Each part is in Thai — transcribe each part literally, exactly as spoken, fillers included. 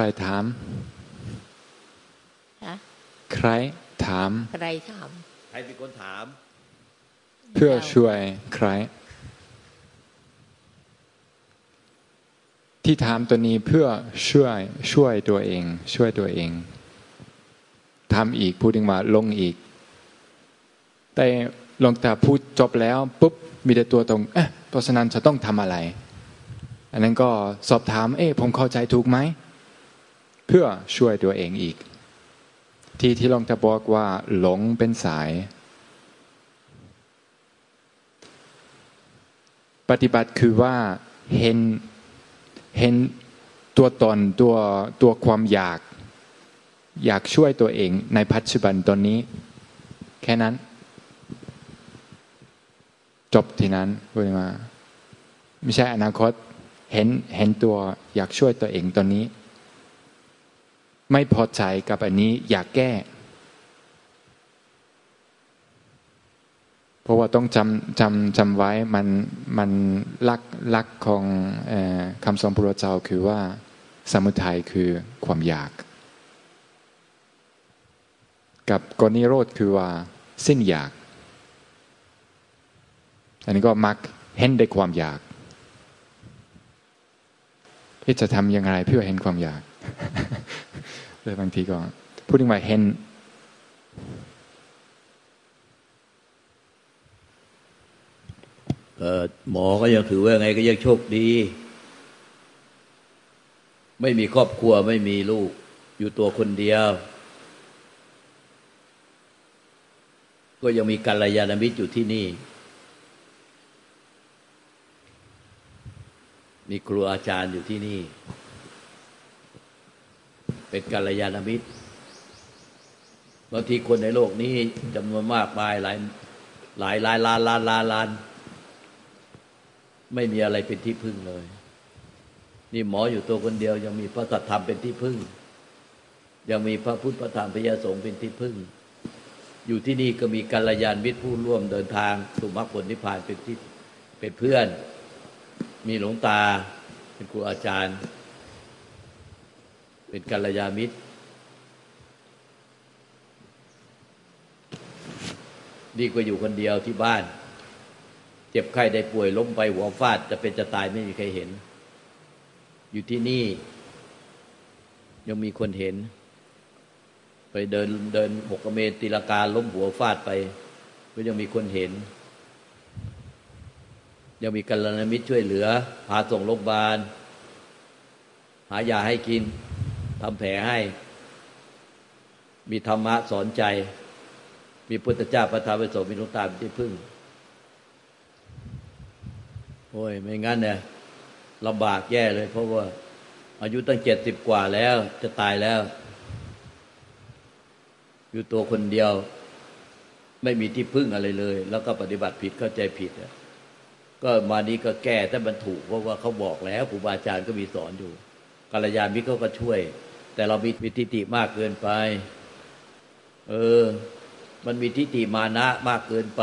รถามใครถามใครถามใครเป็นคนถามเพื่อช่วยใครที่ถามตัวนี้เพื่อช่วยช่วยตัวเองช่วยตัวเองทำอีกพูดถึงว่าลงอีกแต่ลงแต่พูดจบแล้วปุ๊บมีแต่ตัวตรงเอ๊ะเพราะฉะนั้นจะต้องทำอะไรอันนั้นก็สอบถามเอ๊ะผมเข้าใจถูกไหมเพื่อช่วยตัวเองอีกที่ที่ลงแต่บอกว่าหลงเป็นสายปฏิบัติคือว่าเห็นเห็นตัวตนตัวตัวความอยากอยากช่วยตัวเองในปัจจุบันตอนนี้แค่นั้นจบที่นั้นพูดมาไม่ใช่อนาคตเห็นเห็นตัวอยากช่วยตัวเองตอนนี้ไม่พอใจกับอันนี้อยากแก้เพราะว่าต้องจำจำจำไว้มันมันลักลักของคำสอนพระพุทธเจ้าคือว่าสมุทัยคือความอยากกับกนิโรธคือว่าสิ้นอยากอันนี้ก็มักเห็นได้ความอยากที่จะทำอย่างไรเพื่อเห็นความอยากเลยบางทีก็พูดถึงว่าเห็นหมอก็ยังถือว่าไงก็ยังโชคดีไม่มีครอบครัวไม่มีลูกอยู่ตัวคนเดียวก็ยังมีกัลยาณมิตรอยู่ที่นี่มีครูอาจารย์อยู่ที่นี่เป็นกัลยาณมิตรบางทีคนในโลกนี้จำนวนมากมายหลายหลายล้านล้านล้านล้านล้านไม่มีอะไรเป็นที่พึ่งเลยนี่หมออยู่ตัวคนเดียวยังมีพระสัทธรรมเป็นที่พึ่งยังมีพระพุทธพระธรรมพระสงฆ์เป็นที่พึ่งอยู่ที่นี่ก็มีกัลยาณมิตรผู้ร่วมเดินทางสู่มรรคผลนิพพานเป็นที่เป็นเพื่อนมีหลวงตาเป็นครูอาจารย์เป็นกัลยาณมิตรดีกว่าอยู่คนเดียวที่บ้านเจ็บไข้ได้ป่วยล้มไปหัวฟาดจะเป็นจะตายไม่มีใครเห็นอยู่ที่นี่ยังมีคนเห็นไปเดินเดินหกเมตรตีลังกาล้มหัวฟาดไปก็ยังมีคนเห็นยังมีกัลยาณมิตรช่วยเหลือพาส่งโรงพยาบาลหายาให้กินทำแผลให้มีธรรมะสอนใจมีพุทธเจ้าพระธรรมพระสงฆ์มีหลวงตาเป็นที่พึ่งโอ้ยไม่งั้นเนี่ยลำบากแย่เลยเพราะว่าอายุตั้งเจ็ดสิบกว่าแล้วจะตายแล้วอยู่ตัวคนเดียวไม่มีที่พึ่งอะไรเลยแล้วก็ปฏิบัติผิดเข้าใจผิดก็มานี้ก็แก้แต่มันถูกเพราะว่าเขาบอกแล้วครูบาอาจารย์ก็มีสอนอยู่กัลยาณมิตรเขาก็ช่วยแต่เรามีทิฏฐิมากเกินไปเออมันมีทิฏฐิมานะมากเกินไป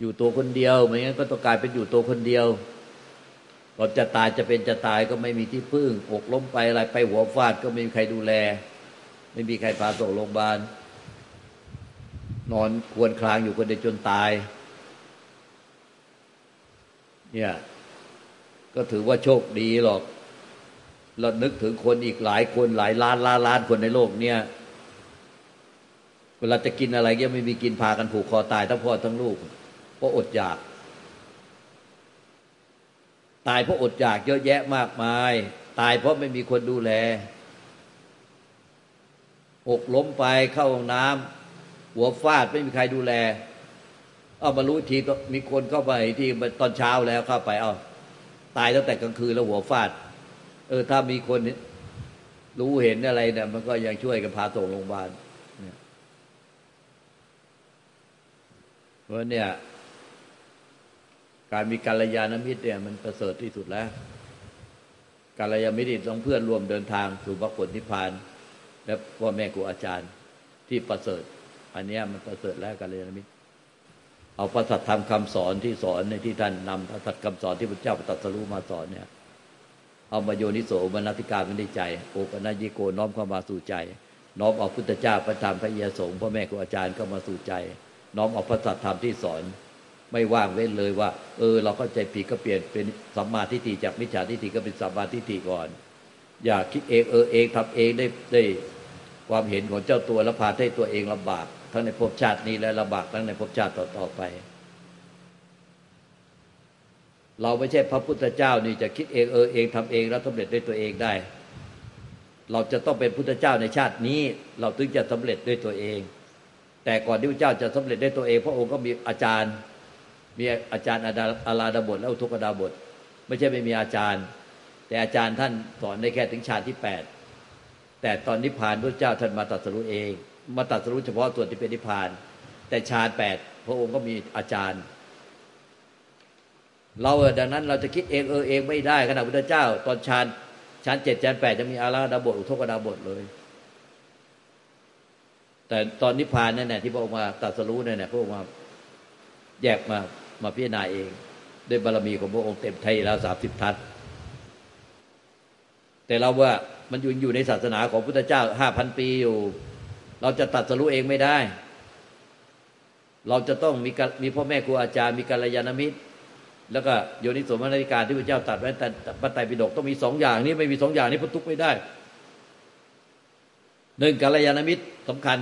อยู่ตัวคนเดียวไม่งั้นก็ต้องกลายเป็นอยู่ตัวคนเดียวก่อนจะตายจะเป็นจะตายก็ไม่มีที่พึ่งอกล้มไปอะไรไปหัวฟาดก็ไม่มีใครดูแลไม่มีใครพาส่งโรงพยาบาลนอนครวญครางอยู่คนเดียวจนตายเนี่ยก็ถือว่าโชคดีหรอกเรานึกถึงคนอีกหลายคนหลายล้านล้านล้านคนในโลกเนี่ยเวลาจะกินอะไรก็ไม่มีกินพากันผูกคอตายทั้งพ่อทั้งลูกเพราะอดอยากตายเพราะอดอยากเยอะแยะมากมายตายเพราะไม่มีคนดูแลอกล้มไปเข้าห้องน้ำหัวฟาดไม่มีใครดูแลเอามารู้ทีก็มีคนเข้าไปที่ตอนเช้าแล้วเข้าไปเอาตายตั้งแต่กลางคืนแล้วหัวฟาดเออถ้ามีคนรู้เห็นอะไรเนี่ยมันก็ยังช่วยกันพาส่งโรงพยาบาลเพราะเนี่ยการมีกัลยาณมิตรเนี่ยมันประเสริฐที่สุดแล้วกัลยาณมิตรต้องเพื่อนร่วมเดินทางสู่มรรคผลนิพพานและพ่อแม่ครูอาจารย์ที่ประเสริฐอันนี้มันประเสริฐแล้วกัลยาณมิตรเอาพระสัทธรรมคำสอนที่สอนในที่ท่านนำพระสัทธรรมคำสอนที่พระเจ้าตรัสรู้มาสอนเนี่ย เอามาโยนิโสมนสิการไว้ในใจโอปัญญิโกน้อมเข้ามาสู่ใจน้อมเอาพุทธเจ้าพระธรรมพระอิยสงฆ์พ่อแม่ครูอาจารย์เข้ามาสู่ใจน้อมเอาพระสัทธรรมที่สอนไม่ว่างเว้นเลยว่าเออเราเข้าใจผิดก็เปลี่ยนเป็นสัมมาทิฏฐิจากมิจฉาทิฏฐิก็เป็นสัมมาทิฏฐิก่อนอย่าคิดเองเออเองทำเองได้ได้ความเห็นของเจ้าตัวแล้วพาให้ตัวเองลำบากทั้งในภพชาตินี้และลำบากทั้งในภพชาติต่อๆไปเราไม่ใช่พระพุทธเจ้านี่จะคิดเองเออเองทำเองแล้วสำเร็จด้วยตัวเองได้เราจะต้องเป็นพุทธเจ้าในชาตินี้เราถึงจะสำเร็จด้วยตัวเองแต่ก่อนที่พระเจ้าจะสำเร็จด้วยตัวเองพระองค์ก็มีอาจารย์มีอาจารย์อาราดาบทและอุทกดาบทไม่ใช่ไม่มีอาจารย์แต่อาจารย์ท่านสอนได้แค่ถึงฌานที่แปดแต่ตอนนิพพานพระเจ้าท่านมาตรัสรู้เองมาตรัสรู้เฉพาะส่วนที่เป็นนิพพานแต่ฌานแปดพระองค์ก็มีอาจารย์เราดังนั้นเราจะคิดเองเออเองไม่ได้ขณะพุทธเจ้าตอนฌานฌานเจ็ดฌานแปดจะมีอาราธนาบทอุทกดาบทเลยแต่ตอนนิพพานนั่นแหละที่พระองค์มาตรัสรู้นั่นแหละพระองค์มาแยกมามาพิจารณาเองด้วยบารมีของพระองค์เต็มที่แล้วสามสิบทัศน์แต่เราว่ามันอยู่อยู่ในศาสนาของพุทธเจ้าห้าพันปีอยู่เราจะตรัสรู้เองไม่ได้เราจะต้องมีมีพ่อแม่ครูอาจารย์มีกัลยาณมิตรแล้วก็โยนิโสมนสิการที่พระเจ้าตรัสไว้แต่พระไตรปิฎกต้องมีสองอย่างนี้ไม่มีสองอย่างนี้พ้นทุกข์ไม่ได้หนึ่งกัลยาณมิตรสำคัญ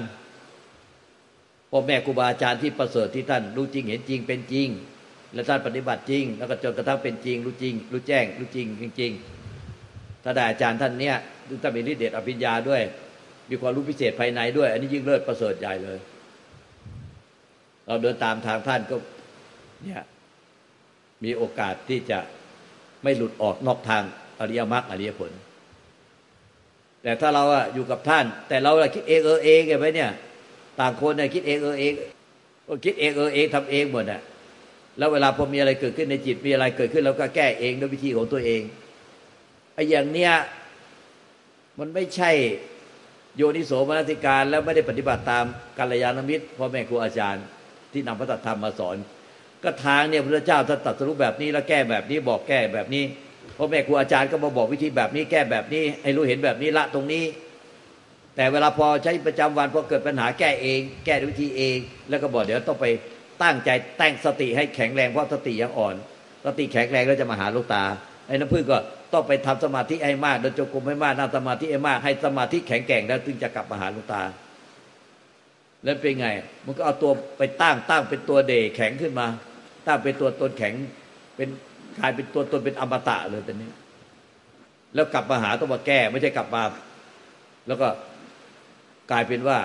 พ่อแม่ครูบาอาจารย์ที่ประเสริฐที่ท่านรู้จริงเห็นจริงเป็นจริงและท่านปฏิบัติจริงแล้วก็จนกระทั่งเป็นจริงรู้จริงรู้แจ้งรู้จริงจริงถ้าได้อาจารย์ท่านเนี้ยท่านมีฤทธิ์เดชอภิญญาด้วยมีความรู้พิเศษภายในด้วยอันนี้ยิ่งเลิศประเสริฐใหญ่เลยเราเดินตามทางท่านก็เนี่ยมีโอกาสที่จะไม่หลุดออกนอกทางอริยมรรคอริยผลแต่ถ้าเราอยู่กับท่านแต่เราคิดเองเออเองไงไหมเนี่ยต่างคนเนี่ยคิดเองเออเองก็คิดเองเออเองทำเองหมดอ่ะแล้วเวลาพอมีอะไรเกิดขึ้นในจิตมีอะไรเกิดขึ้นเราก็แก้เองด้วยวิธีของตัวเองไอ้อย่างเนี้ยมันไม่ใช่โยนิโสมนสิการแล้วไม่ได้ปฏิบัติตามกัลยาณมิตรพ่อแม่ครูอาจารย์ที่นำพระธรรมมาสอนก็ทางเนี่ยพระเจ้าท่านตรัสรู้แบบนี้แล้วแก้แบบนี้บอกแก้แบบนี้พ่อแม่ครูอาจารย์ก็มาบอกวิธีแบบนี้แก้แบบนี้ให้รู้เห็นแบบนี้ละตรงนี้แต่เวลาพอใช้ประจำวันพอเกิดปัญหาแก้เองแก้ด้วยวิธีเองแล้วก็บอกเดี๋ยวต้องไปตั้งใจแต่งสติให้แข็งแรงเพราะสติยังอ่อนสติแข็งแรงแล้วจะมาหาหลวงตาไอ้น้ำพึ่งก็ต้องไปทำสมาธิให้มากเดินจงกรมให้มากนั่งสมาธิให้มากให้สมาธิแข็งแกร่งแล้วถึงจะกลับมาหาหลวงตาแล้วเป็นไงมันก็เอาตัวไปตั้งตั้งเป็นตัวเด่แข็งขึ้นมาตั้งเป็นตัวตนแข็งเป็นกลายเป็นตัวตนเป็นอมตะเลยตอนนี้แล้วกลับมาหาต้องมาแก้ไม่ใช่กลับมาแล้วก็กลายเป็นว่า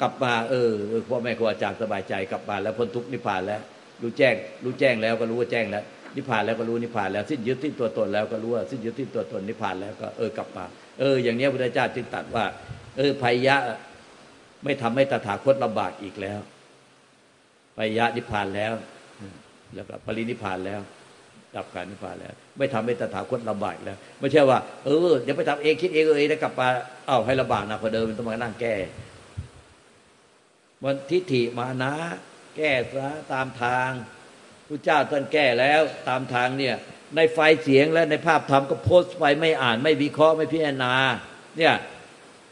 กลับมาเออพ่อแม่ครูอาจารย์สบายใจกลับมาแล้วพ้นทุกข์นิพพานแล้วรู้แจ้งรู้แจ้งแล้วก็รู้ว่าแจ้งแล้วนิพพานแล้วก็รู้นิพพานแล้วสิ้นยึดที่ตัวตนแล้วก็รู้ว่าสิ้นยึดที่ตัวตนนิพพานแล้วก็เออกลับมาเอออย่างนี้พระพุทธเจ้าจึงตรัสว่าเออภัยยะไม่ทำให้ตถาคตลำบากอีกแล้วภัยยะนิพพานแล้วแล้วก็ปรินิพพานแล้วดับขันธ์นิพพานแล้วไม่ทำให้ตถาคตลำบากแล้วไม่ใช่ว่าเออเดี๋ยวไปทำเองคิดเองเองแล้วกลับมาเอ้าให้ลำบากนะพอเดิมมันต้องมานั่งแก้มันทิฏฐิมานะแก้ซะตามทางพระเจ้าท่านแก้แล้วตามทางเนี่ยในไฟล์เสียงและในภาพธรรมก็โพสต์ไฟไม่อ่านไม่วิเคราะห์ไม่พิจารณาเนี่ย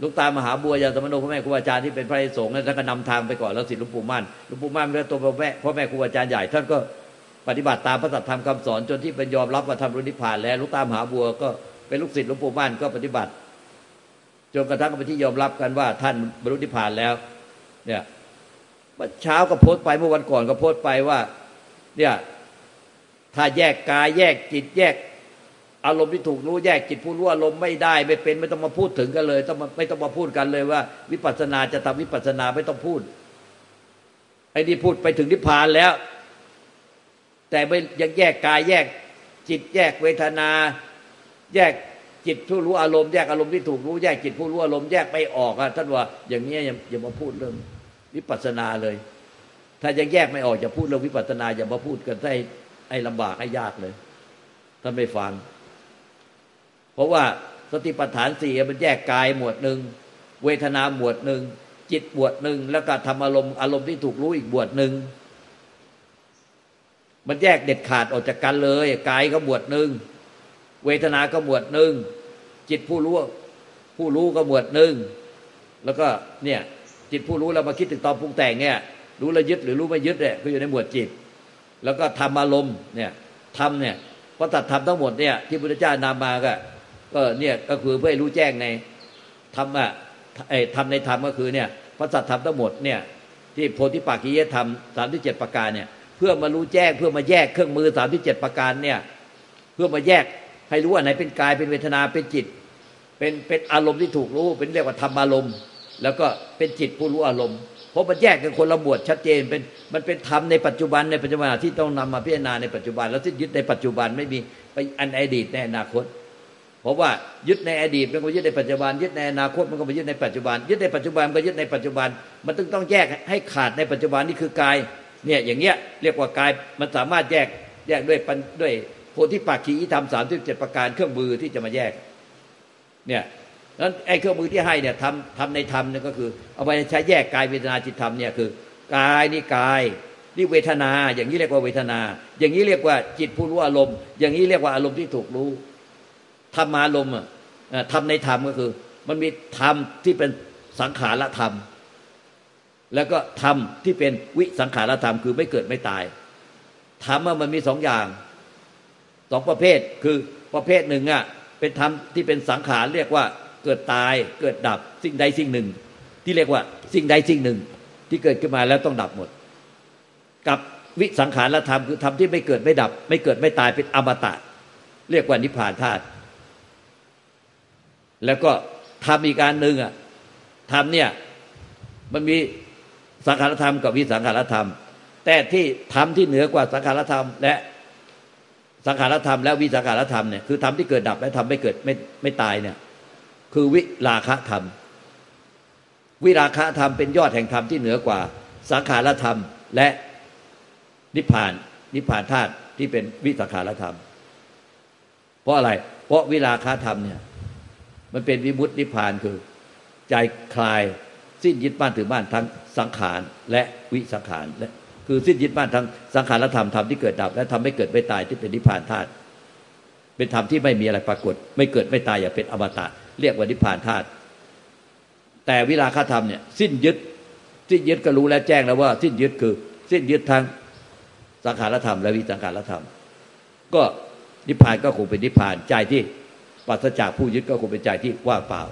ลูกตามหาบัวยาสมโนพ่อแม่ครูอาจารย์ที่เป็นพระสงฆ์ท่านก็นำทางไปก่อนแล้วสิหลวงปู่มั่นหลวงปู่มั่นเป็นตัวพ่อแม่พ่อแม่ครูอาจารย์ใหญ่ท่านก็ปฏิบัติตามพระธรรมคำสอนจนที่เป็นยอมรับว่าทำรุนิพพานแล้วลูกตามหาบัวก็เป็นลูกศิษย์หลวงปู่มั่นก็ปฏิบัติจนกระทั่งเป็นที่ยอมรับกันว่าท่านบรรลุนิพพานแล้วเนี่ยเมื่อเช้าก็โพสต์ไปเมื่อวันก่อนก็โพสต์ไปว่าเนี่ยถ้าแยกกายแยกจิตแยกอารมณ์ที่ถูกรู้แยกจิตผู้รู้อารมณ์ไม่ได้ไม่เป็นไม่ต้องมาพูดถึงกันเลยต้องไม่ต้องมาพูดกันเลยว่าวิปัสสนาจะทำวิปัสสนาไม่ต้องพูดไอ้นี่พูดไปถึงนิพพานแล้วแต่ไม่ยังแยกกายแยกจิตแยกเวทนาแยกจิตผู้รู้อารมณ์แยกอารมณ์ที่ถูกรู้แยกจิตผู้รู้อารมณ์แยกไม่ออกอ่ะท่านว่าอย่างนี้อย่าอย่ามาพูดเรื่องวิปัสสนาเลยถ้ายังแยกไม่ออกอย่าพูดเรื่องวิปัสสนาอย่ามาพูดกันให้ให้ลำบากให้ยากเลยท่านไม่ฟังเพราะว่าสติปัฏฐานสี่มันแยกกายหมวดหนึ่งเวทนาหมวดหนึ่งจิตหมวดหนึ่งแล้วก็ธรรมอารมณ์อารมณ์ที่ถูกรู้อีกหมวดหนึ่งมันแยกเด็ดขาดออกจากกันเลยกายก็หมวดหนึ่งเว เวทนาก็หมวดหนึ่งจิตผู้รู้ผู้รู้ก็หมวดหนึ่งแล้วก็เนี่ยจิตผู้รู้เรามาคิดถึงตอนปรุงแต่งเนี่ยรู้ละยึดหรือรู้ไม่ยึดเนี่ยก็อยู่ในหมวดจิตแล้วก็ธรรมอารมณ์เนี่ยธรรมเนี่ยพระตัดธรรมทั้งหมดเนี่ยที่พุทธเจ้านำมาก็ก็เนี่ยก็คือเพื่อให้รู้แจ้งในธรรมอ่ะไอ้ธรรมในธรรมก็คือเนี่ยพระสัทธรรมทั้งหมดเนี่ยที่โพธิปักขิยธรรมสามที่เจ็ดประการเนี่ยเพื่อมารู้แจ้งเพื่อมาแยกเครื่องมือสามที่เจ็ดประการเนี่ยเพื่อมาแยกให้รู้ว่าไหนเป็นกายเป็นเวทนาเป็นจิตเป็นเป็นอารมณ์ที่ถูกรู้เป็นเรียกว่าธรรมอารมณ์แล้วก็เป็นจิตผู้รู้อารมณ์เพราะมันแยกกันคนละหมวดชัดเจนเป็นมันเป็นธรรมในปัจจุบันในปัจจุบันที่ต้องนำมาพิจารณาในปัจจุบันแล้วที่ยึดในปัจจุบันไม่มีไปอันอดีตในอนาคตเพราะว่ายึดในอดีตมันก็ยึดในปัจจุบันยึดในอนาคตมันก็ไปยึดในปัจจุบันยึดในปัจจุบันก็ยึดในปัจจุบันมันต้องต้องแยกให้ขาดในปัจจุบันนี่คือกายเนี่ยอย่างเงี้ยเรียกว่ากายมันสามารถแยกแยกด้วยด้วยโพธิปักขิยธรรมสามสิบเจ็ดประการเครื่องมือที่จะมาแยกเนี่ยนั้นไอ้เครื่องมือที่ให้เนี่ยทำทำในธรรมเนี่ยก็คือเอาไปใช้แยกกายเวทนาจิตธรรมเนี่ยคือกายนี่กายนี่เวทนาอย่างนี้เรียกว่าเวทนาอย่างนี้เรียกว่าจิตผู้รู้อารมณ์อย่างนี้เรียกว่าอารมณ์ที่ถูกรู้ธรรมารมณ์อ่ะธรรมในธรรมก็คือมันมีธรรมที่เป็นสังขารธรรมแล้วก็ธรรมที่เป็นวิสังขารธรรมคือไม่เกิดไม่ตายธรรมมันมีสองอย่างสองประเภทคือประเภทหนึ่งอ่ะเป็นธรรมที่เป็นสังขารเรียกว่าเกิดตายเกิดดับสิ่งใดสิ่งหนึ่งที่เรียกว่าสิ่งใดสิ่งหนึ่งที่เกิดขึ้นมาแล้วต้องดับหมดกับวิสังขารธรรมคือธรรมที่ไม่เกิดไม่ดับไม่เกิดไม่ตายเป็นอมตะเรียกว่านิพพานธาตุแล้วก็ธรรมอีกอันหนึ่งอ่ะธรรมเนี่ยมันมีสังขารธรรมกับวิสังขารธรรมแต่ที่ธรรมที่เหนือกว่าสังขารธรรมและสังขารธรรมและวิสังขารธรรมเนี่ยคือธรรมที่เกิดดับและธรรมไม่เกิดไม่ไม่ตายเนี่ยคือวิราคะธรรมวิราคะธรรมเป็นยอดแห่งธรรมที่เหนือกว่าสังขารธรรมและนิพพานนิพพานธาตุที่เป็นวิสังขารธรรมเพราะอะไรเพราะวิราคะธรรมเนี่ยมันเป็นวิมุตตินิพพานคือใจคลายสิ้นยึดมั่นถือมั่นทั้งสังขารและวิสังขารและคือสิ้นยึดมั่นทั้งสังขารธรรมธรรมที่เกิดดับและธรรมไม่เกิดไม่ตายที่เป็นนิพพานธาตุเป็นธรรมที่ไม่มีอะไรปรากฏไม่เกิดไม่ตายอย่างเป็นอมตะเรียกว่านิพพานธาตุแต่วิราคะธรรมเนี่ยสิ้นยึดสิ้นยึดก็รู้และแจ้งแล้วว่าสิ้นยึดคือสิ้นยึดทั้งสังขารธรรมและวิสังขารธรรมก็นิพพานก็คงเป็นนิพพานใจที่ปราศจากผู้ยึดก็คงเป็นใจที่ว่างเปล่า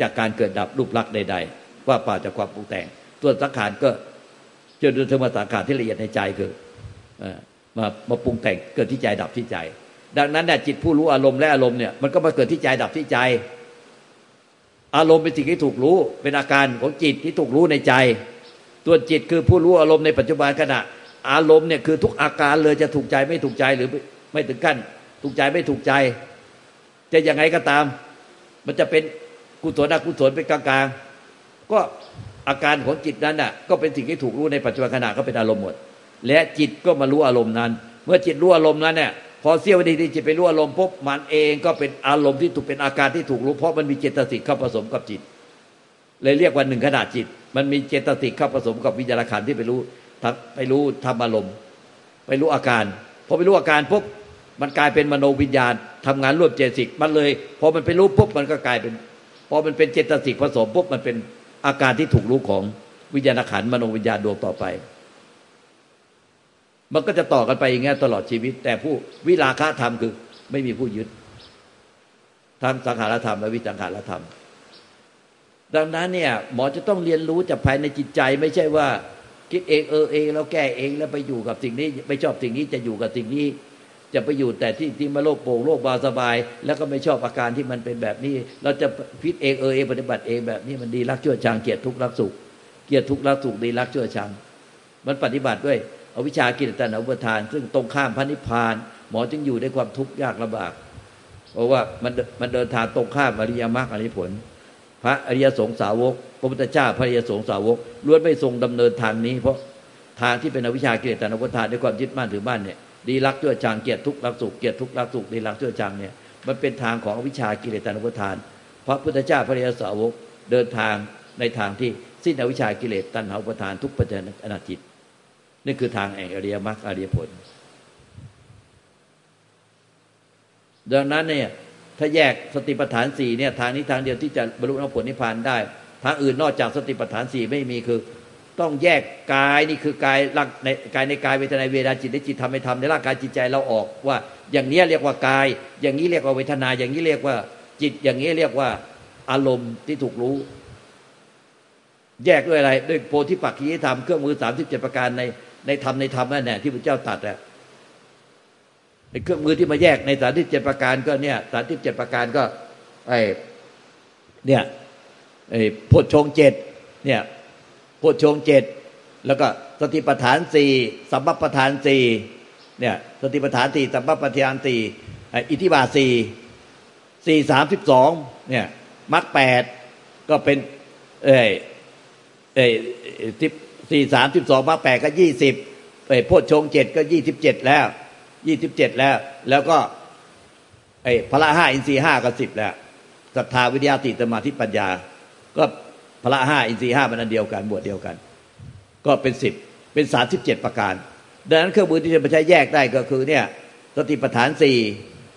จากการเกิดดับรูปลักษณ์ใดๆว่างเปล่าจากความปรุงแต่งส่วนสังขารก็จนถึงมาสังขารที่ละเอียดในใจคือมามาปรุงแต่งเกิดที่ใจดับที่ใจดังนั้นเนี่ยจิตผู้รู้อารมณ์และอารมณ์เนี่ยมันก็มาเกิดที่ใจดับที่ใจอารมณ์เป็นสิ่งที่ถูกรู้เป็นอาการของจิตที่ถูกรู้ในใจตัวจิตคือผู้รู้อารมณ์ในปัจจุบันขณะอารมณ์เนี่ยคือทุกอาการเลยจะถูกใจไม่ถูกใจหรือไม่ถึงขั้นถูกใจไม่ถูกใจจะยังไงก็ตามมันจะเป็นกุศลอกุศลเป็นกลางๆก็อาการของจิตนั้นน่ะก็เป็นสิ่งที่ถูกรู้ในปัจจุบันขณะก็เป็นอารมณ์หมดและจิตก็มารู้อารมณ์นั้นเมื่อจิตรู้อารมณ์นั้นเนี่ยพอเสี้ยววินาทีจิตไปรู้อารมณ์ปุ๊บมันเองก็เป็นอารมณ์ที่ถูกเป็นอาการที่ถูกรู้เพราะมันมีเจตสิกเข้าผสมกับจิตเลยเรียกว่าหนึ่งขณะจิตมันมีเจตสิกเข้าผสมกับวิญญาณขันธ์ที่ไปรู้ไปรู้ธรรมอารมณ์ไปรู้อาการพอไปรู้อาการปุ๊บมันกลายเป็นมโนวิญญาณทำงานร่วมเจตสิกมันเลยพอมันไปรู้ปุ๊บมันก็กลายเป็นพอมันเป็นเจตสิกผสมปุ๊บมันเป็นอาการที่ถูกรู้ของวิญญาณขันธ์มโนวิญญาณดวงต่อไปมันก็จะต่อกันไปอย่างเงี้ยตลอดชีวิตแต่ผู้วิราคะธรรมคือไม่มีผู้ยึดทั้งสังขารธรรมและวิสังขารธรรมดังนั้นเนี่ยหมอจะต้องเรียนรู้จากภายในจิตใจไม่ใช่ว่าคิดเองเออเองแล้วแก้เองแล้วไปอยู่กับสิ่งนี้ไม่ชอบสิ่งนี้จะอยู่กับสิ่งนี้จะไปอยู่แต่ที่ที่มาโลกโปร่งโลกเบาสบายแล้วก็ไม่ชอบอาการที่มันเป็นแบบนี้เราจะพิจเองเออเองปฏิบัติเองแบบนี้มันดีรักชั่วชังเกลียดทุกข์รักสุขเกลียดทุกข์รักสุขดีรักชั่วชังมันปฏิบัติด้วยอวิชชากิเลสตัณหาอุปาทานซึ่งตรงข้ามพระนิพพานหมอจึงอยู่ด้วยความทุกข์ยากลำบากเพราะว่ามันมันเดินทางตรงข้ามอริยมรรคอริยผลพระอริยสงฆ์สาวกพระพุทธเจ้าพระอริยสงฆ์สาวกล้วนไม่ทรงดำเนินทางนี้เพราะทางที่เป็นอวิชชากิเลสตัณหาอุปาทานด้วยความยึดมั่นถือมั่นเนี่ยดีรักชั่วชังเกลียดทุกข์รักสุขเกลียดทุกข์รักสุขดีรักชั่วชังเนี่ยมันเป็นทางของอวิชชากิเลสตัณหาอุปาทานพระพุทธเจ้าพระอริยสาวกเดินทางในทางที่สิ้นอวิชชากิเลสตัณหาอุปาทานทุกปัจจัยอนาจิตนี่คือทางแห่งอริยมรรคอริยผล ดังนั้นเนี่ยถ้าแยกสติปัฏฐานสี่เนี่ยทางนี้ทางเดียวที่จะบรรลุมรรคผลนิพพานได้ทางอื่นนอกจากสติปัฏฐานสี่ไม่มีคือต้องแยกกายนี่คือกายหลักในกายในกายเวทนาเวทนาจิตและจิตทำไม่ทำในร่างกายจิตใจเราออกว่าอย่างนี้เรียกว่ากายอย่างนี้เรียกว่าเวทนาอย่างนี้เรียกว่าจิตอย่างนี้เรียกว่าอารมณ์ที่ถูกรู้แยกด้วยอะไรด้วยโพธิปักขิยธรรมเครื่องมือสามสิบเจ็ดประการในในธรรมในธรรมนั่นแหละที่พระเจ้าตรัสอ่ะในเครื่องมือที่มาแยกในสามสิบเจ็ดประการก็เนี่ยสามสิบเจ็ดประการก็ไอ้เนี่ยไอ้โพชฌงค์เจ็ดเนี่ยโพชฌงค์เจ็ดแล้วก็สติปัฏฐานสี่สัมมัปปทานสี่เนี่ยสติปัฏฐานสี่สัมมัปปทานสี่ไอ้อิทธิบาทสี่ สี่ สามสิบสองเนี่ยมรรคแปดก็เป็นเอ้ยไอ้สี่สามสิบสองมรรคแปดก็ยี่สิบไอ้โพชฌงค์เจ็ดก็ยี่สิบเจ็ดแล้วยี่สิบเจ็ดแล้วแล้วก็ไอ้พละห้าอินทรีย์ห้าก็สิบแล้วศรัทธาวิทยาติสมาธิปัญญาก็พละห้าอินทรีย์ห้ามันอันเดียวกันบวชเดียวกันก็เป็นสิบเป็นสามสิบเจ็ดประการดังนั้นเครื่องมือที่จะมาใช้แยกได้ก็คือเนี่ยสติปัฏฐานสี่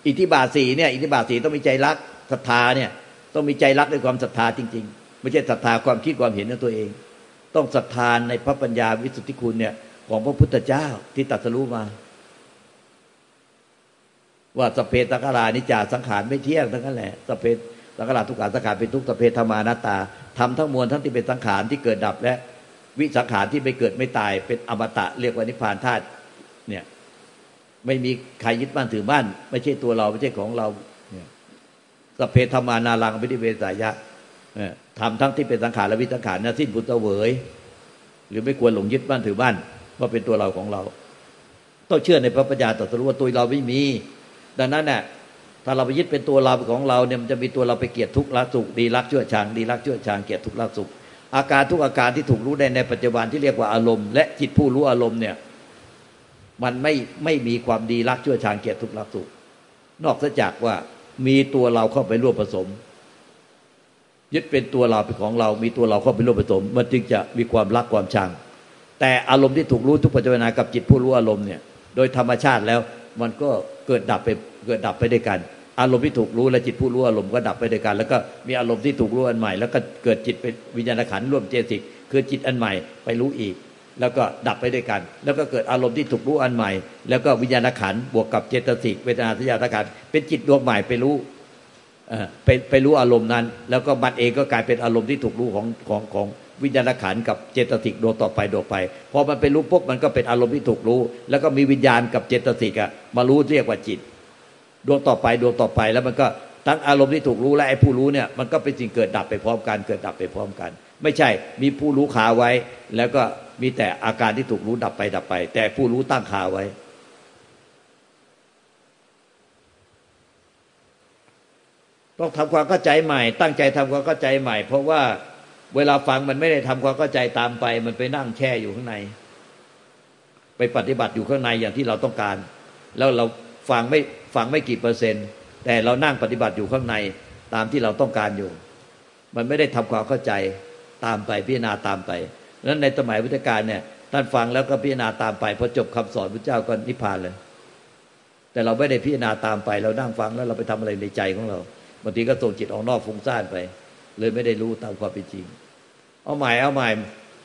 อิทธิบาทสี่เนี่ยอิทธิบาทสี่ต้องมีใจรักศรัทธาเนี่ยต้องมีใจรักด้วยความศรัทธาจริงๆไม่ใช่ศรัทธาความคิดความเห็นของตัวเองต้องศรัทธาในพระปัญญาวิสุทธิคุณเนี่ยของพระพุทธเจ้าที่ตรัสรู้มาว่าสัพเพสังขารานิจจาสังขารไม่เที่ยงทั้งนั้นแหละสัพเพสังขาราทุกขังสังขารเป็นทุกสัพเพธรรมานัตตาทำทั้งมวลทั้งที่เป็นสังขารที่เกิดดับและวิสังขารที่ไม่เกิดไม่ตายเป็นอมตะเรียกว่านิพพานธาตุเนี่ยไม่มีใครยึดมั่นถือมั่นไม่ใช่ตัวเราไม่ใช่ของเราสัพเพธรรมานารังอภินิเวสายะทำทั้งที่เป็นสังขารและวิสังขารนะสิ้นผุดเสวยหรือไม่ควรหลงยึดบ้านถือบ้านว่าเป็นตัวเราของเราต้องเชื่อในพระปัญญาตรัสรู้ว่าตัวเราไม่มีดังนั้นน่ะถ้าเราไปยึดเป็นตัวเราของเราเนี่ยมันจะมีตัวเราไปเกลียดทุกข์ละสุขดีรักชั่วชังดีรักชั่วชังเกลียดทุกข์ละสุขอาการทุกอาการที่ถูกรู้ได้ในปัจจุบันที่เรียกว่าอารมณ์และจิตผู้รู้อารมณ์เนี่ยมันไม่ไม่มีความดีรักชั่วชังเกลียดทุกข์ละสุขนอกจากว่ามีตัวเราเข้าไปร่วมผสมยึดเป็นตัวเราเป็นของเรามีตัวเราเข้าไปร่วมผสมมันจึงจะมีความรักความชังแต่อารมณ์ที่ถูกรู้ทุกปัจจุบันกับจิตผู้รู้อารมณ์เนี่ยโดยธรรมชาติแล้วมันก็เกิดดับไปเกิดดับไปด้วยกันอารมณ์ที่ถูกรู้และจิตผู้รู้อารมณ์ก็ดับไปด้วยกันแล้วก็มีอารมณ์ที่ถูกรู้อันใหม่แล้วก็เกิดจิตเป็นวิญญาณขันธ์ร่วมเจตสิกคือจิตอันใหม่ไปรู้อีกแล้วก็ดับไปด้วยกันแล้วก็เกิดอารมณ์ที่ถูกรู้อันใหม่แล้วก็วิญญาณขันธ์บวกกับเจตสิกเวทนาสัญญาสังขารเป็นจิตดวงใหม่ไปรู้ไปไปรู้อารมณ์นั้นแล้วก็มันเองก็กลายเป็นอารมณ์ที่ถูกรู้ของของของวิญญาณขันธ์กับเจตสิกดวงต่อไปดวงไปพอมันไปรู้ปุ๊บมันก็เป็นอารมณ์ที่ถูกรู้แล้วก็มีวิญญาณกับเจตสิกอะมารู้เรียกว่าจิตดวงต่อไปดวงต่อไปแล้วมันก็ทั้งอารมณ์ที่ถูกรู้และไอ้ผู้รู้เนี่ยมันก็เป็นสิ่งเกิดดับไปพร้อมกันเกิดดับไปพร้อมกันไม่ใช่มีผู้รู้ขาไว้แล้วก็มีแต่อาการที่ถูกรู้ดับไปดับไปแต่ผู้รู้ตั้งขาไว้ต้องทำความเข้าใจใหม่ตั้งใจทำความเข้าใจใหม่เพราะว่าเวลาฟังมันไม่ได้ทำความเข้าใจตามไปมันไปนั่งแช่อยู่ข้างในไปปฏิบัติอยู่ข้างในอย่างที่เราต้องการแล้วเราฟังไม่ฟังไม่กี่เปอร์เซ็นต์แต่เรานั่งปฏิบัติอยู่ข้างในตามที่เราต้องการอยู่มันไม่ได้ทำความเข้าใจตามไปพิจารณาตามไปนั้นในสมัยพุทธกาลเนี่ยท่านฟังแล้วก็พิจารณาตามไปพอจบคำสอนพระเจ้าก็นิพพานเลยแต่เราไม่ได้พิจารณาตามไปเรานั่งฟังแล้วเราไปทำอะไรในใจของเราบางทีก็ส่งจิตออกนอกฟุ้งซ่านไปเลยไม่ได้รู้ตามความเป็นจริงเอาใหม่เอาใหม่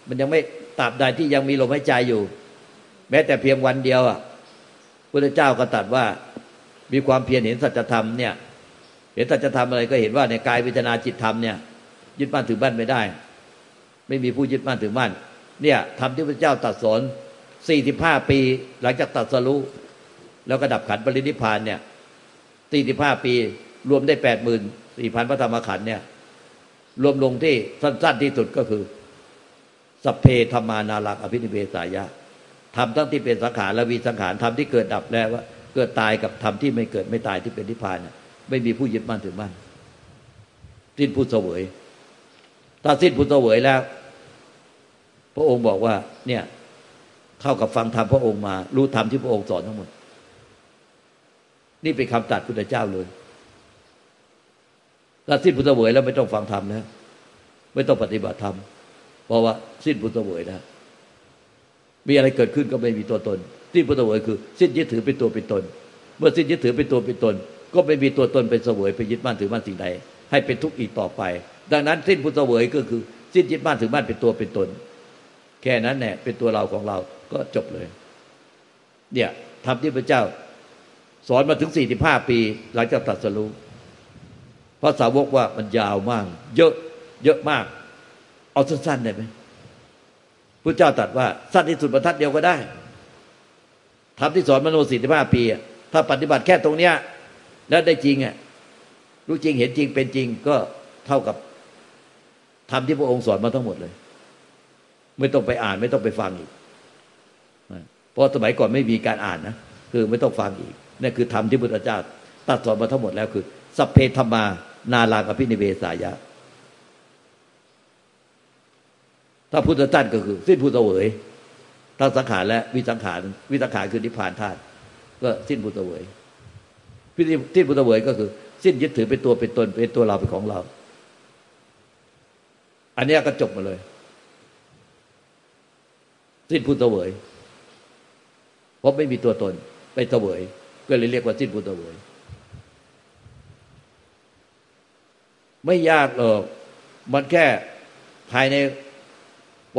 มันยังไม่ตราบใดที่ยังมีลมหายใจอยู่แม้แต่เพียงวันเดียวอ่ะพุทธเจ้าก็ตรัสว่ามีความเพียรเห็นสัจธรรมเนี่ยเห็นสัจธรรมอะไรก็เห็นว่าในกายเวทนาจิตธรรมเนี่ยยึดมั่นถือมั่นไม่ได้ไม่มีผู้ยึดมั่นถือมั่นเนี่ยธรรมที่พระเจ้าตรัสสอนสี่สิบห้าปีหลังจากตรัสรู้แล้วก็ดับขันธ์ปรินิพพานเนี่ยสี่สิบห้าปีรวมได้ แปดหมื่นสี่พัน พระธรรมขันธ์เนี่ยรวมลงที่สั้นๆที่สุดก็คือสัพเพธรรมานารังอภินิเวสายะธรรมทั้งที่เป็นสังขารและวิสังขารธรรมที่เกิดดับแล้วว่าเกิดตายกับธรรมที่ไม่เกิดไม่ตายที่เป็นนิพพานเนี่ยไม่มีผู้ยึดมั่นถือมั่นสิ้นผู้เสวยถ้าสิ้นผู้เสวยแล้วพระองค์บอกว่าเนี่ยเท่ากับฟังธรรมพระองค์มารู้ธรรมที่พระองค์สอนทั้งหมดนี่เป็นคำตรัสพุทธเจ้าเลยถ้าสิ้นพุทธเวยแล้วไม่ต้องฟังธรรมนะไม่ต้องปฏิบัติธรรมเพราะว่าสิ้นพุทธเวยนะมีอะไรเกิดขึ้นก็ไม่มีตัวตนสิ้นพุทธเวยคือสิ้นยึดถือเป็นตัวเป็นตนเมื่อสิ้นยึดถือเป็นตัวเป็นตน ก็ไม่มีตัวตนเป็นเสวยไปยึดมั่นถือมั่นสิ่งใดให้เป็นทุกข์อีกต่อไปดังนั้นสิ้นผู้เสวยก็คือสิ้นยึดมั่นถือมั่นเป็นตัวเป็นตนแค่นั้นแหละเป็นตัวเราของเราก็จบเลยเนี่ยธรรมที่พระเจ้าสอนมาถึงสี่สิบห้าปีหลังจากตรัสรู้พระสาวกว่ามันยาวมากเยอะเยอะมากเอาสั้นๆได้ไหมพระเจ้าตรัสว่าสั้นที่สุดบรรทัดเดียวก็ได้ธรรมที่สอนมโนสี่สิบห้าปีถ้าปฏิบัติแค่ตรงเนี้ยแล้วได้จริงอ่ะรู้จริงเห็นจริงเป็นจริงก็เท่ากับธรรมที่พระองค์สอนมาทั้งหมดเลยไม่ต้องไปอ่านไม่ต้องไปฟังอีกเพราะสมัยก่อนไม่มีการอ่านนะคือไม่ต้องฟังอีกนี่คือธรรมที่พุทธเจ้าตรัสสอนมาทั้งหมดแล้วคือสัพเพธัมมานารังอภินิเวสายะถ้าพุทธเจ้าก็คือสิ้นผู้เสวยทั้งสังขารและวิสังขารวิสังขารคือนิพพานธาตุก็สิ้นผู้เสวยสิ้นผู้เสวยก็คือสิ้นยึดถือเป็นตัวเป็นตนเป็นตัวเราเป็นของเราอันนี้ก็จบมาเลยสิ้นผู้เสวยเพราะไม่มีตัวตนไปเสวยก็เลยเรียกว่าสิ้นผู้เสวยไม่ยากหรอกมันแค่ภายใน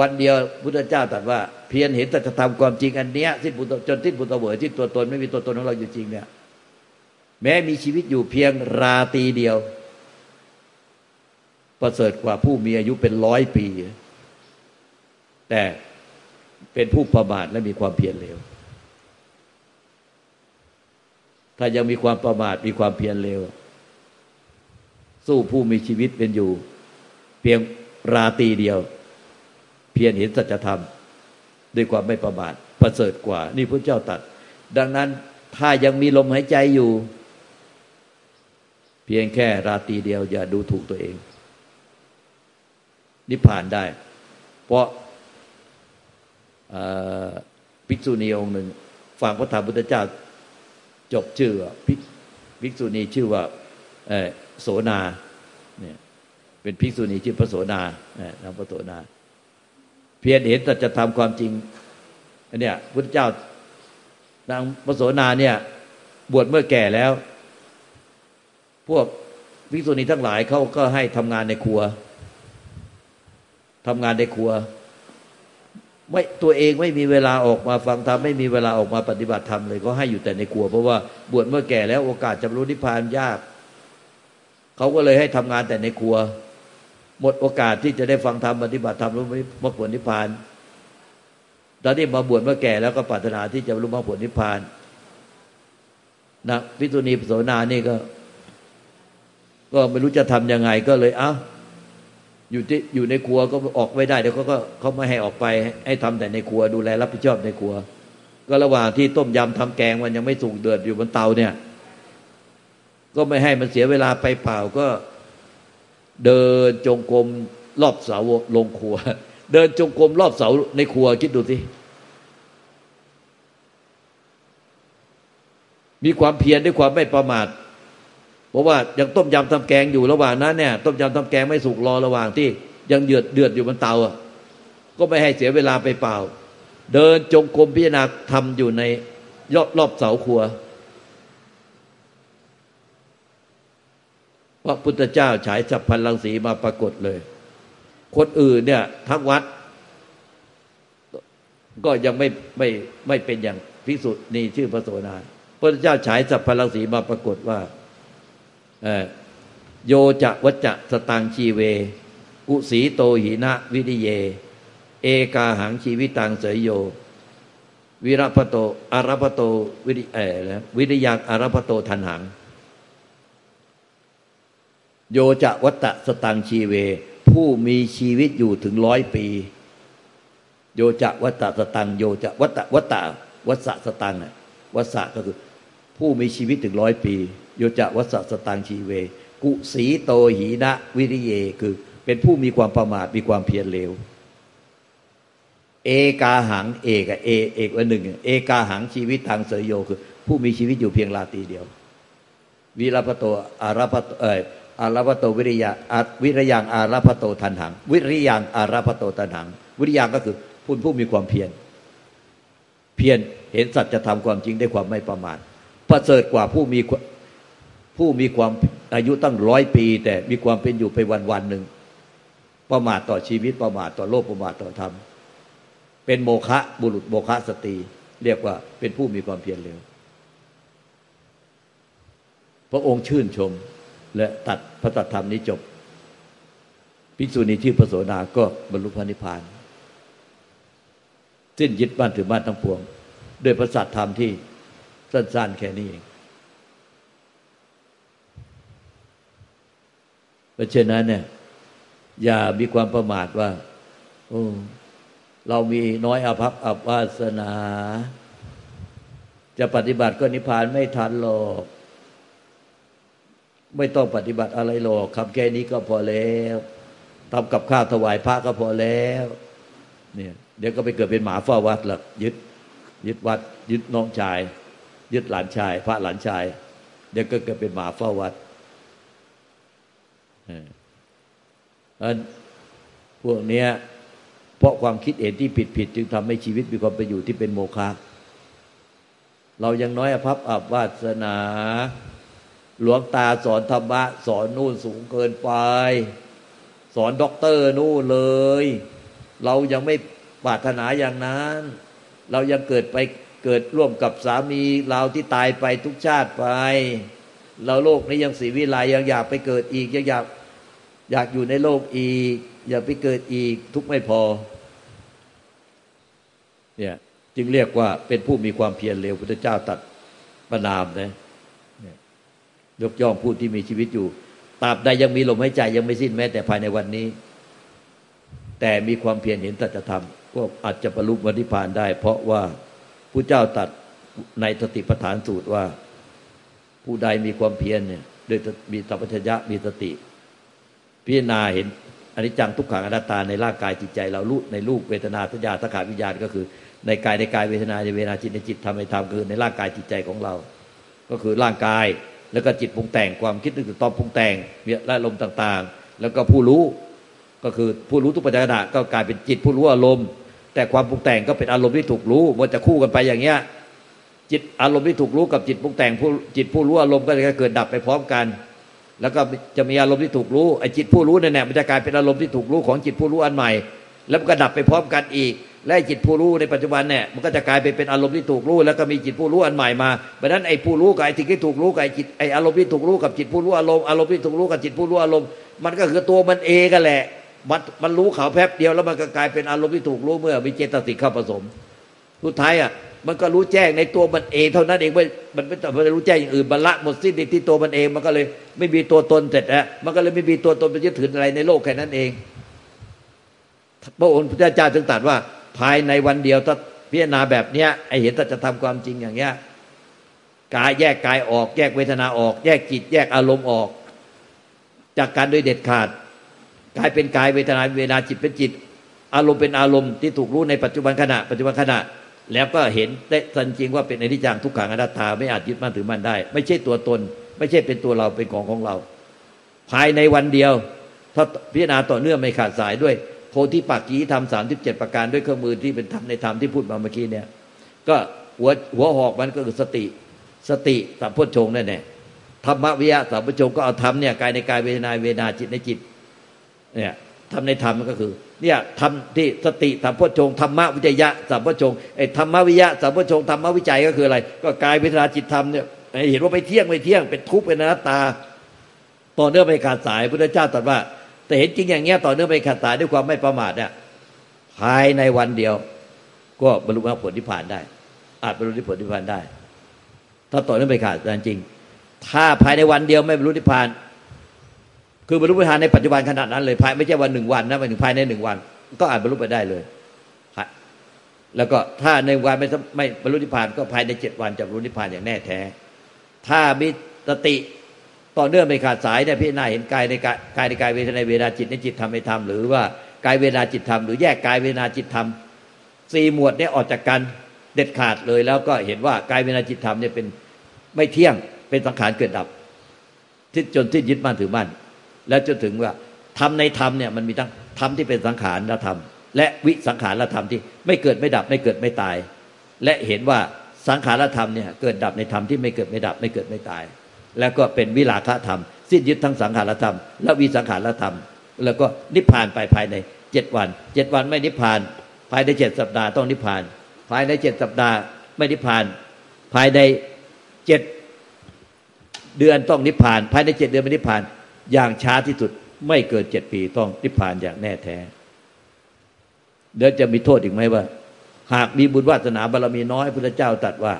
วันเดียวพุทธเจ้าตรัสว่าเพียรเห็นสัจธรรมความจริงอันเนี้ยสิ้นผู้จนสิ้นผู้เสวยสิ้นตัวตนไม่มีตัวตนของเราอยู่จริงเนี่ยแม้มีชีวิตอยู่เพียงราตรีเดียวประเสริฐกว่าผู้มีอายุเป็นร้อยปีแต่เป็นผู้ประมาทและมีความเพียรเร็วถ้ายังมีความประมาทมีความเพียรเร็วสู้ผู้มีชีวิตเป็นอยู่เพียงราตรีเดียวเพียรเห็นสัจธรรมด้วยความไม่ประมาทประเสริฐกว่านี่พระเจ้าตรัสดังนั้นถ้ายังมีลมหายใจอยู่เพียงแค่ราตรีเดียวอย่าดูถูกตัวเองนิพพานได้เพราะภิกษุณีองค์หนึ่งฟังพระธรรมพุทธเจ้าจบชื่อภิกษุณีชื่อว่าโสนาเนี่ยเป็นภิกษุณีชื่อพระโสนานามพระโสนาเพียรเห็นสัจธรรมความจริงอันเนี้ยพุทธเจ้านางพระโสนาเนี่ยบวชเมื่อแก่แล้วพวกภิกษุณีทั้งหลายเขาก็ให้ทำงานในครัวทำงานในครัวไม่ตัวเองไม่มีเวลาออกมาฟังธรรมไม่มีเวลาออกมาปฏิบัติธรรมเลยก็ให้อยู่แต่ในครัวเพราะว่าบวชเมื่อแก่แล้วโอกาสจะบรรลุนิพพานยากเขาก็เลยให้ทำงานแต่ในครัวหมดโอกาสที่จะได้ฟังธรรมปฏิบัติธรรมรู้มรรคผลนิพพานตอนที่มาบวชเมื่อแก่แล้วก็ปรารถนาที่จะรู้มรรคผลนิพพานนะภิกษุณีโสนานี่ก็ก็ไม่รู้จะทำยังไงก็เลยเอ้าอยู่ที่อยู่ในครัวก็ออกไม่ได้เดี๋ยวเขาก็เขาไม่ให้ออกไปให้ทำแต่ในครัวดูแลรับผิดชอบในครัวก็ระหว่างที่ต้มยำทำแกงมันยังไม่สุกเดือดอยู่บนเตาเนี่ยก็ไม่ให้มันเสียเวลาไปเปล่าก็เดินจงกรมรอบเสาลงครัวเดินจงกรมรอบเสาในครัวคิดดูสิมีความเพียรด้วยความไม่ประมาทเพราะว่ายังต้มยำทำแกงอยู่ระหว่างนั้นเนี่ยต้มยำทำแกงไม่สุกรอระหว่างที่ยังเดือดเดือดอยู่บนเตาอ่ะก็ไม่ให้เสียเวลาไปเปล่าเดินจงกรมพิจารณาธรรมอยู่ในรอบรอบเสาครัวพระพุทธเจ้าฉายสัพพันรังสีมาปรากฏเลยคนอื่นเนี่ยทั้งวัดก็ยังไม่ไม่ไม่เป็นอย่างภิกษุนี่ชื่อพระโสดาพระพุทธเจ้าฉายสัพพันรังสีมาปรากฏว่าโยจะวัจจะสตังชีเวกุสีโตหินะวิริเยเอกาหังชีวิตังเสยโยวิรัพโตอรัพโตวิริเอนะวิริยังอรัพโตทันหังโยจะวัตตะสตังชีเวผู้มีชีวิตอยู่ถึงร้อยปีโยจะวัตตะสตังโยจะวัตตะวัตตะวัสสะสตังน่ะวัสสะก็คือผู้มีชีวิตถึงร้อยปีโยจะวัสสะสตังชีเวกุสีโตหีนะวิริเยคือเป็นผู้มีความประมาทมีความเพียรเร็วเอกาหังเอกเอเอกอันหนึ่งเอกาหังชีวิตทางเสยโยคือผู้มีชีวิตอยู่เพียงราตรีเดียววิรัพโตอรัพเอ่ยอาราพโตวิริยะวิริยังอาราพโตทันหังวิริยังอาราพโตทันหังวิริยังก็คือผู้ผู้มีความเพียรเพียรเห็นสัจธรรมความจริงได้ความไม่ประมาทประเสริฐกว่าผู้มี ผู้มีความอายุตั้งร้อยปีแต่มีความเป็นอยู่ไปวันวันหนึ่งประมาทต่อชีวิตประมาทต่อโลกประมาทต่อธรรมเป็นโมฆะบุรุษโมฆะสตรีเรียกว่าเป็นผู้มีความเพียรเร็วพระองค์ชื่นชมและตัดพระตรัสธรรมนี้จบภิกษุณีชื่อพระโสดาก็บรรลุพระนิพพานสิ้นยึดบ้านถือบ้านทั้งปวงด้วยพระสัจธรรมที่สั้นๆแค่นี้เองเพราะฉะนั้นเนี่ยอย่ามีความประมาทว่าโอ้เรามีน้อยอาภัพอับวาสนาจะปฏิบัติก็นิพพานไม่ทันหรอกไม่ต้องปฏิบัติอะไรหรอกคำแค่นี้ก็พอแล้วทำกับข้าวถวายพระก็พอแล้วเนี่ยเดี๋ยวก็ไปเกิดเป็นหมาเฝ้าวัดหลักยึดยึดวัดยึดน้องชายยึดหลานชายพระหลานชายเดี๋ยวก็เกิดเป็นหมาเฝ้าวัดอันพวกเนี้ยเพราะความคิดเห็นที่ผิดผิดจึงทำให้ชีวิตมีความเป็นอยู่ที่เป็นโมฆะเรายังน้อยอภัพอับวาสนาหลวงตาสอนธรรมะสอนนู่นสูงเกินไปสอนด็อกเตอร์นู่นเลยเรายังไม่ปรารถนาอย่างนั้นเรายังเกิดไปเกิดร่วมกับสามีเราที่ตายไปทุกชาติไปเราโลกนี้ยังสีวิไลยังอยากไปเกิดอีกยังอยากอยากอยู่ในโลกอีกอยากไปเกิดอีกทุกไม่พอเนี่ยจึงเรียกว่าเป็นผู้มีความเพียรเร็วพุทธเจ้าตรัสประนามนะยกย่องผู้ที่มีชีวิตอยู่ตราบใดยังมีลมหายใจยังไม่สิ้นแม้แต่ภายในวันนี้แต่มีความเพียรเห็นสัจธรรมก็อาจจะบรรลุพระนิพพานได้เพราะว่าพุทธเจ้าตรัสในสติปัฏฐานสูตรว่าผู้ใดมีความเพียรเนี่ยโดยมีสัมปชัญญะมีสติพิจารณาเห็นอนิจจังทุกขังอนัตตาในร่างกายจิตใจเรารู้ในรูปเวทนาสัญญาสังขารวิญญาณก็คือในกายในกายเวทนาในเวทนาจิตในจิตธรรมในธรรมคือในร่างกายจิตใจของเราก็คือร่างกายแล้วก็จิตปรุงแต่งความคิดนึกถึงตอนปรุงแต่งและลมต่างๆแล้วก็ผู้รู้ก็คือผู้รู้ทุกปัจจัยนะก็กลายเป็นจิตผู้รู้อารมณ์แต่ความปรุงแต่งก็เป็นอารมณ์ที่ถูกรู้มันจะคู่กันไปอย่างเงี้ยจิตอารมณ์ที่ถูกรู้กับจิตปรุงแต่งผู้จิตผู้รู้อารมณ์ก็จะเกิดดับไปพร้อมกันแล้วก็จะมีอารมณ์ที่ถูกรู้ไอ้จิตผู้รู้เนี่ยมันจะกลายเป็นอารมณ์ที่ถูกรู้ของจิตผู้รู้อันใหม่แล้วมันก็ดับไปพร้อมกันอีกและจิตผู้รู้ในปัจจุบันเนี่ยมันก็จะกลายไปเป็นอารมณ์ที่ถูกรู้แล้วก็มีจิตผู้รู้อันใหม่มาเพราะฉะนั้นไอ้ผู้รู้กับไอ้สิ่งที่ถูกรู้กับไอ้จิตไอ้อารมณ์ที่ถูกรู้กับจิตผู้รู้อารมณ์อารมณ์ที่ถูกรู้กับจิตผู้รู้อารมณ์มันก็คือตัวมันเองกันแหละมันมันรู้เขาแป๊บเดียวแล้วมันก็กลายเป็นอารมณ์ที่ถูกรู้เมื่อมีเจตสิกเข้าผสมสุดท้ายอ่ะมันก็รู้แจ้งในตัวมันเองเท่านั้นเองไม่มันไม่ต้องไปรู้แจ้งอย่างอื่นมันละหมดสิ้นที่ตัวมันเองมันก็เลยไม่มีตัวตนเสร็จฮะมันก็เลยไม่มีตัวตนไปยึดถืออะไรในโลกแค่นั้นเองพระองค์พระเจ้าจึงตรัสว่าภายในวันเดียวถ้าพิจารณาแบบเนี้ยไอ้เห็นถ้าจะทำความจริงอย่างเงี้ยกายแยกกายออกแยกเวทนาออกแยกจิตแยกอารมณ์ออกจากการโดยเด็ดขาดกายเป็นกายเวทนาเวทนาจิตเป็นจิตอารมณ์เป็นอารมณ์ที่ถูกรู้ในปัจจุบันขณะปัจจุบันขณะแล้วก็เห็นได้สันจริงว่าเป็นอนิจจังทุกขังอนัตตาไม่อาจยึดมั่นถือมั่นได้ไม่ใช่ตัวตนไม่ใช่เป็นตัวเราเป็นของของเราภายในวันเดียวถ้าพิจารณาต่อเนื่องไม่ขาดสายด้วยโพธิปักขีธรรม สามสิบเจ็ด ประการด้วยเครื่องมือที่เป็นธรรมในธรรมที่พูดมาเมื่อกี้เนี่ยก็หัวหัวหอกมันก็คือสติสติสัมโพชฌงค์นั่นแหละธรรมวิยะสัมโพชฌงค์ก็เอาธรรมเนี่ยกายในกายเวทนาเวทนาจิตในจิตเนี่ยธรรมในธรรมมันก็คือเนี่ยธรรมที่สติสัมโพชฌงค์ธรรมวิจยะสัมโพชฌงค์ไอ้ธรรมวิยะสัมโพชฌงค์ธรรมวิจัยก็คืออะไรก็กายเวทนาจิตธรรมเนี่ยเห็นว่าไม่เที่ยงไม่เที่ยงเป็นทุกข์เป็นอนัตตาต่อเนื่องไปขาดสายพุทธเจ้าตรัสว่าแต่เห็นจริงอย่างเงี้ยต่อเนื่องไปขัดสายด้วยความไม่ประมาทเนี่ยภายในวันเดียวก็บรรลุมรรคผลนิพพานได้อาจบรรลุผลนิพพานได้ถ้าต่อเนื่องไปขาดสายจริงถ้าภายในวันเดียวไม่บรรลุนิพพานคือบรรลุนิพพานในปัจจุบันขนาดนั้นเลยภายไม่ใช่วันหนึ่งวันนะหมายถึงภายในหนึ่งวันก็อาจบรรลุไปได้เลยแล้วก็ถ้าในวันไม่ไม่บรรลุนิพพานก็ภายในเจ็ดวันจะบรรลุนิพพานอย่างแน่แท้ถ้ามีสติต่อเนื่องไม่ขาดสายเนี่ยพิจารณาเห็นกายในกายกายในกายเวทนาเวทนาจิตในจิตธรรมในธรรมหรือว่ากายเวทนาจิตธรรมหรือแยกกายเวทนาจิตธรรมสี่หมวดเนี่ยออกจากกันเด็ดขาดเลยแล้วก็เห็นว่ากายเวทนาจิตธรรมเนี่ยเป็นไม่เที่ยงเป็นสังขารเกิดดับที่จนที่ยึดมั่นถือมั่นแล้วจนถึงว่าธรรมในธรรมเนี่ยมันมีทั้งธรรมที่เป็นสังขารและธรรมและวิสังขารและธรรมที่ไม่เกิดไม่ดับไม่เกิดไม่ตายและเห็นว่าสังขารและธรรมเนี่ยเกิดดับในธรรมที่ไม่เกิดไม่ดับไม่เกิดไม่ตาย แล้วก็เป็นวิราคะธรรมสิ้นยึดทั้งสังขารธรรมและวิสังขารธรรมแล้วก็นิพพานไปภายในเจ็ดวันเจ็ดวันไม่นิพพานภายในเจ็ดสัปดาห์ต้องนิพพานภายในเจ็ดสัปดาห์ไม่นิพพานภายในเจ็ดเดือนต้องนิพพานภายในเจ็ดเดือนไม่นิพพานอย่างช้าที่สุดไม่เกินเจ็ดปีต้องนิพพานอย่างแน่แท้เดี๋ยวจะมีโทษอีกไหมว่าหากมีบุญวาสนาบารมีน้อยพระพุทธเจ้าตรัสว่า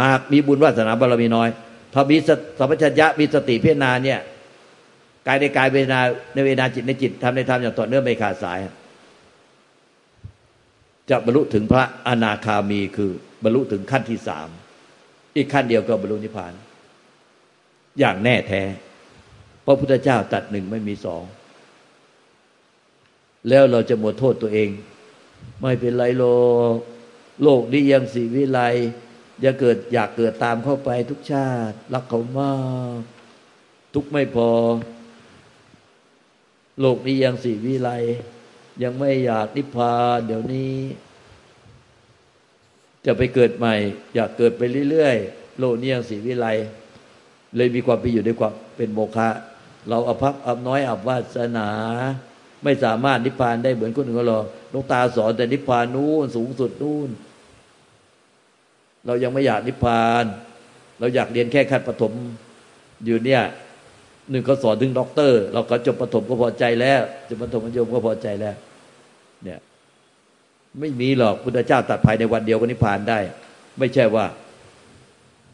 หากมีบุญวาสนาบารมีน้อยถ้ามีสัมปชัญญะมีสติพิจารณาเนี่ยกายในกายเวทนาในเวทนาจิตในจิตธรรมในธรรมอย่างต่อเนื่องไม่ขาดสายจะบรรลุถึงพระอนาคามีคือบรรลุถึงขั้นที่สามอีกขั้นเดียวก็บรรลุนิพพานอย่างแน่แท้เพราะพุทธเจ้าตรัสหนึ่งไม่มีสองแล้วเราจะหมดโทษตัวเองไม่เป็นไรโลโลกนี้ยังสีวิไลอย่าเกิดอยากเกิดตามเข้าไปทุกชาติรักเขามากทุกไม่พอโลกนี้ยังสีวิไลยังไม่อยากนิพพานเดี๋ยวนี้จะไปเกิดใหม่อยากเกิดไปเรื่อยๆโลกนี้ยังสีวิไลเลยมีความไปอยู่ด้วยความเป็นโมฆะเราอภัพอับน้อยอับวาสนาไม่สามารถนิพพานได้เหมือนคนอื่นเราหลวงตาสอนแต่นิพพานนู่นสูงสุดนู่นเรายังไม่อยากนิพพานเราอยากเรียนแค่ขั้นปฐมอยู่เนี่ยหนึ่งเขาสอนถึงด็อกเตอร์เราก็จบปฐมก็พอใจแล้วจบปฐมมัธยมก็พอใจแล้วเนี่ยไม่มีหรอกพุทธเจ้าตรัสภายในวันเดียวก็นิพพานได้ไม่ใช่ว่า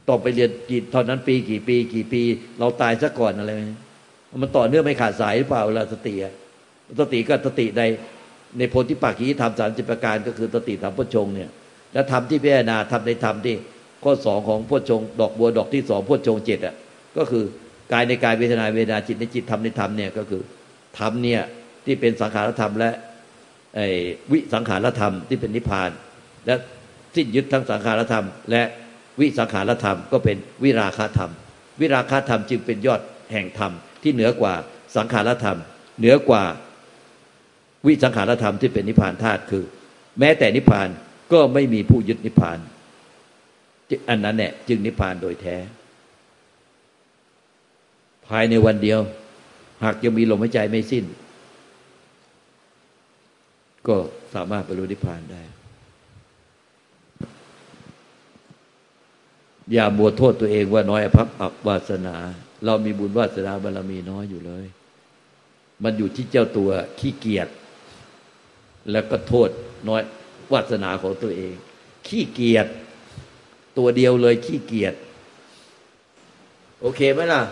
ต่อไปเรียนกี่ตอนนั้นปีกี่ปีกี่ปีเราตายซะก่อนอะไรมันต่อเนื่องไม่ขาดสายหรือเปล่าเราสติสติก็สติในในโพธิปักขิยธรรมสามสิบประการก็คือสติสัมโพชฌงค์เนี่ยและธรรมที่พิจารณาธรรมในธรรมที่ข้อสองของโพชฌงค์ดอกบัวดอกที่สองโพชฌงค์เจ็ดอ่ะก็คือกายในกายเวทนาเวทนาจิตในจิตธรรมในธรรมเนี่ยก็คือธรรมเนี่ยที่เป็นสังขารธรรมและไอ้วิสังขารธรรมที่เป็นนิพพานและสิ้นยึดทั้งสังขารธรรมและวิสังขารธรรมก็เป็นวิราคะธรรมวิราคะธรรมจึงเป็นยอดแห่งธรรมที่เหนือกว่าสังขารธรรมเหนือกว่าวิสังขารธรรมที่เป็นนิพพานธาตุคือแม้แต่นิพพานก็ไม่มีผู้ยึดนิพพานอันนั้นแหละจึงนิพพานโดยแท้ภายในวันเดียวหากยังมีลมหายใจไม่สิ้นก็สามารถบรรลุนิพพานได้อย่ามัวโทษตัวเองว่าน้อยอภัพอับวาสนาเรามีบุญวาสนาบารมีน้อยอยู่เลยมันอยู่ที่เจ้าตัวขี้เกียจแล้วก็โทษน้อยวาสนาของตัวเองขี้เกียจตัวเดียวเลยขี้เกียจโอเคไหมล่ะ